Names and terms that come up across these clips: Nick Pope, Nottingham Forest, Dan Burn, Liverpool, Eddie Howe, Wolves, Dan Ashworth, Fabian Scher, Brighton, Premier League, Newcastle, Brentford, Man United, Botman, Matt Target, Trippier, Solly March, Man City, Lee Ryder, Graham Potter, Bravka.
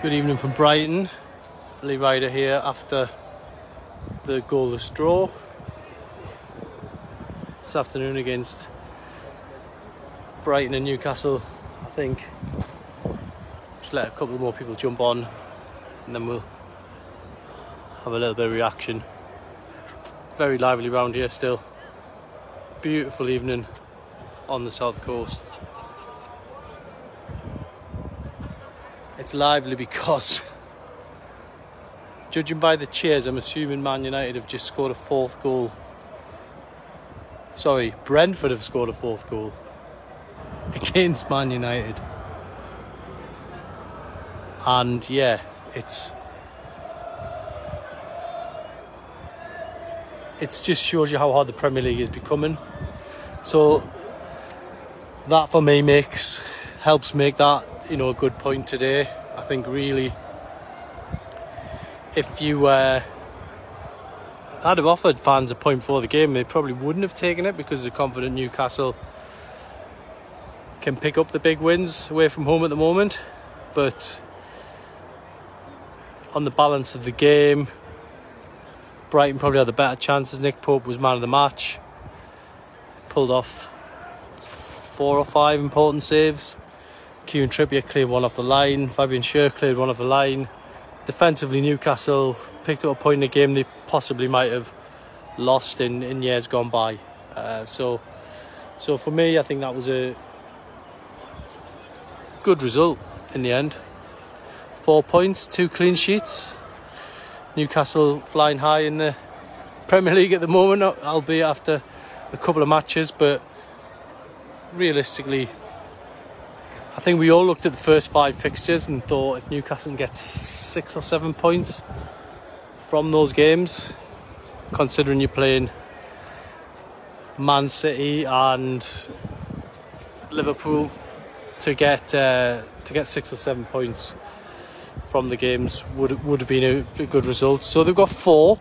Good evening from Brighton. Lee Ryder here after the goalless draw this afternoon against Brighton and Newcastle. I think just let a couple more people jump on and then we'll have a little bit of reaction. Very lively round here still. Beautiful evening on the south coast. It's lively because, judging by the cheers, I'm assuming Man United have just scored a fourth goal. Sorry, Brentford have scored a fourth goal against Man United. And yeah, it just shows you how hard the Premier League is becoming. So that for me helps make that, you know, a good point today. I think really, if you had have offered fans a point for the game, they probably wouldn't have taken it because they're confident Newcastle can pick up the big wins away from home at the moment. But on the balance of the game, Brighton probably had the better chances. Nick Pope was man of the match. Pulled off 4 or 5 important saves. Q and Trippier cleared one off the line. Fabian Scher cleared one off the line. Defensively, Newcastle picked up a point in a game they possibly might have lost in years gone by. So for me, I think that was a good result in the end. 4 points, 2 clean sheets. Newcastle flying high in the Premier League at the moment, albeit after a couple of matches, but realistically, I think we all looked at the first 5 fixtures and thought if Newcastle gets 6 or 7 points from those games, considering you're playing Man City and Liverpool, to get 6 or 7 points from the games would have been a good result. So they've got 4.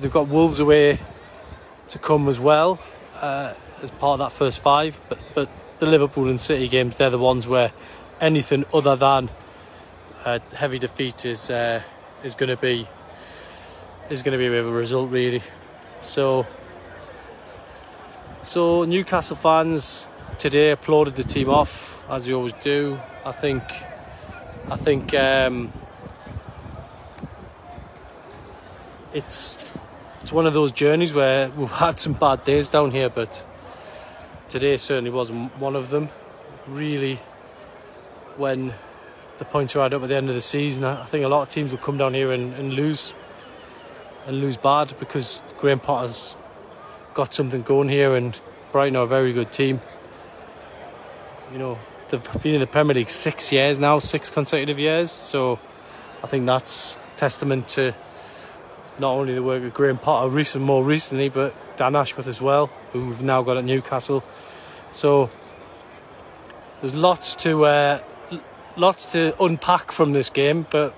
They've got Wolves away to come as well as part of that first 5, but the Liverpool and City games, they're the ones where anything other than a heavy defeat is going to be a bit of a result, really. So Newcastle fans today applauded the team off, as they always do. I think it's one of those journeys where we've had some bad days down here, but today certainly wasn't one of them. Really, when the points are added up at the end of the season, I think a lot of teams will come down here and lose bad, because Graham Potter's got something going here and Brighton are a very good team. You know, they've been in the Premier League 6 years now, 6 consecutive years. So I think that's testament to not only the work of Graham Potter more recently, but Dan Ashworth as well, who we've now got at Newcastle. So there's lots to unpack from this game, but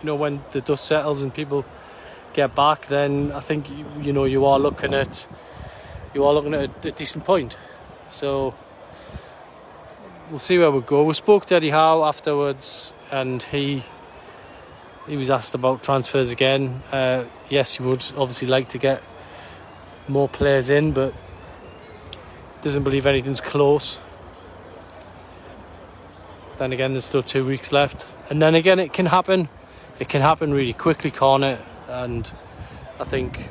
you know, when the dust settles and people get back, then I think you are looking at a decent point. So we'll see where we go. We spoke to Eddie Howe afterwards, and he was asked about transfers again. Yes, he would obviously like to get more players in, but doesn't believe anything's close. Then again, there's still 2 weeks left, and then again, it can happen really quickly, can't it? And I think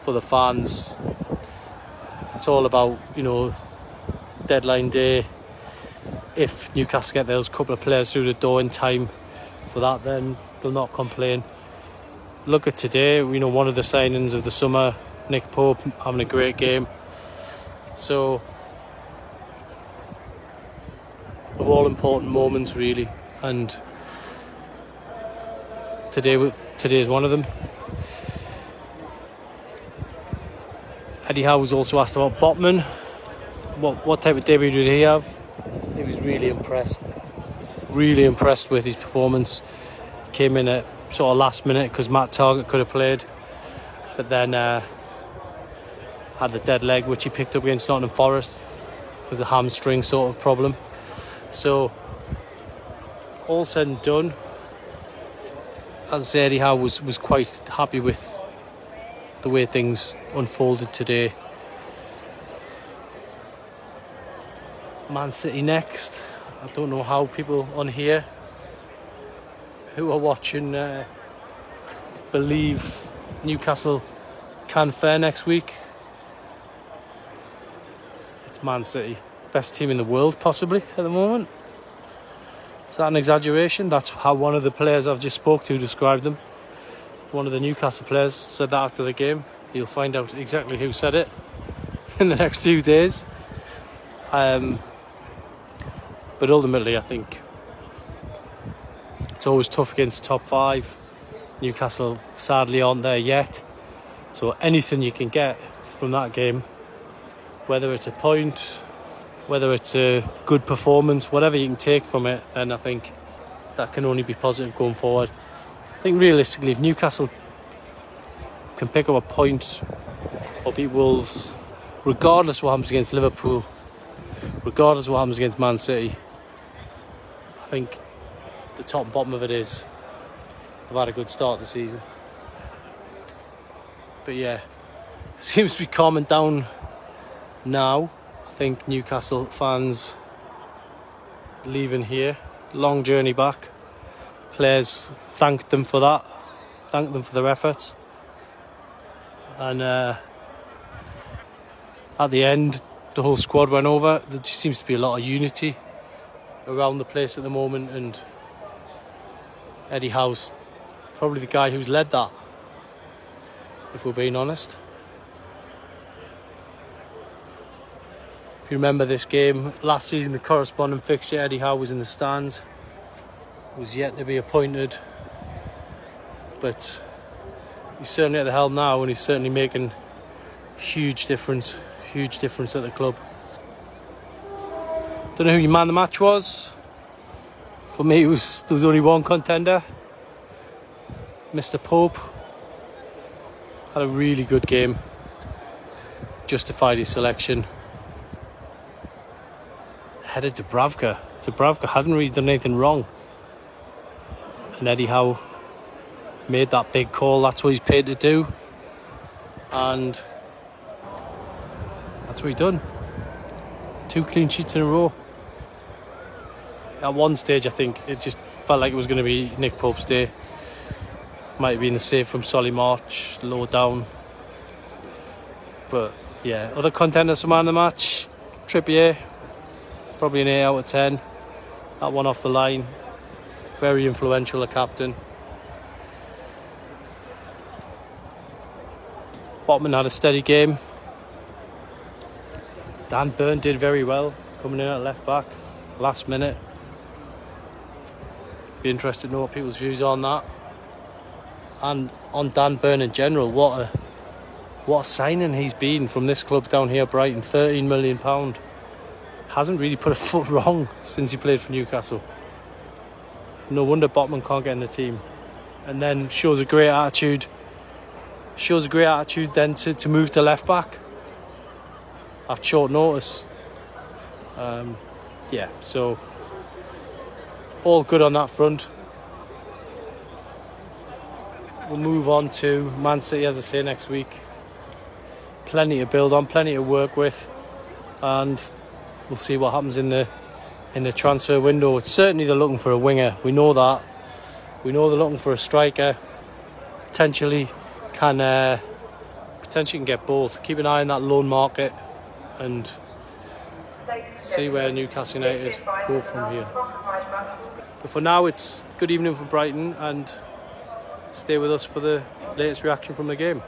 for the fans, it's all about, you know, deadline day. If Newcastle get those couple of players through the door in time for that, then they'll not complain. Look at today, you know, one of the signings of the summer, Nick Pope, having a great game. So the all important moments, really. and today is one of them. Eddie Howe was also asked about Botman, what type of debut did he have? He was really impressed with his performance. Came in at sort of last minute because Matt Target could have played, but then had the dead leg, which he picked up against Nottingham Forest with a hamstring sort of problem. So all said and done, as Eddie Howe was quite happy with the way things unfolded today. Man City next. I don't know how people on here who are watching believe Newcastle can fare next week. It's Man City, best team in the world possibly at the moment. Is that an exaggeration? That's how one of the players I've just spoke to described them. One of the Newcastle players said that after the game. You'll find out exactly who said it in the next few days. But ultimately, I think it's always tough against the top five. Newcastle sadly aren't there yet. So anything you can get from that game, whether it's a point, whether it's a good performance, whatever you can take from it, then I think that can only be positive going forward. I think realistically, if Newcastle can pick up a point or beat Wolves, regardless what happens against Liverpool, regardless what happens against Man City, I think the top and bottom of it is they've had a good start this season. But yeah, it seems to be calming down now. I think Newcastle fans leaving here, long journey back. Players thanked them for that, thanked them for their efforts. And at the end, the whole squad went over. There just seems to be a lot of unity around the place at the moment, and Eddie Howe's probably the guy who's led that, if we're being honest. If you remember this game last season, the corresponding fixture, Eddie Howe was in the stands, was yet to be appointed, but he's certainly at the helm now, and he's certainly making huge difference at the club. Don't know who your man of the match was. For me, there was only one contender. Mr. Pope had a really good game, justified his selection. Headed to Bravka. Bravka hadn't really done anything wrong, and Eddie Howe made that big call. That's what he's paid to do, and that's what he done. 2 clean sheets in a row. At one stage, I think it just felt like it was going to be Nick Pope's day. Might have been the save from Solly March, low down. But yeah, other contenders for man of the match, Trippier, probably an 8 out of 10. That one off the line, very influential a captain. Botman had a steady game. Dan Burn did very well, coming in at left back, last minute. Be interested to know what people's views are on that, and on Dan Burn in general. What a signing he's been from this club down here, Brighton. £13 million. Hasn't really put a foot wrong since he played for Newcastle. No wonder Botman can't get in the team, and then shows a great attitude. Shows a great attitude then to move to left back at short notice. So all good on that front. We'll move on to Man City, as I say, next week. Plenty to build on, plenty to work with, and we'll see what happens in the transfer window. It's certainly they're looking for a winger. We know that. We know they're looking for a striker. Potentially can get both. Keep an eye on that loan market and see where Newcastle United go from here. But for now, it's good evening from Brighton, and stay with us for the latest reaction from the game.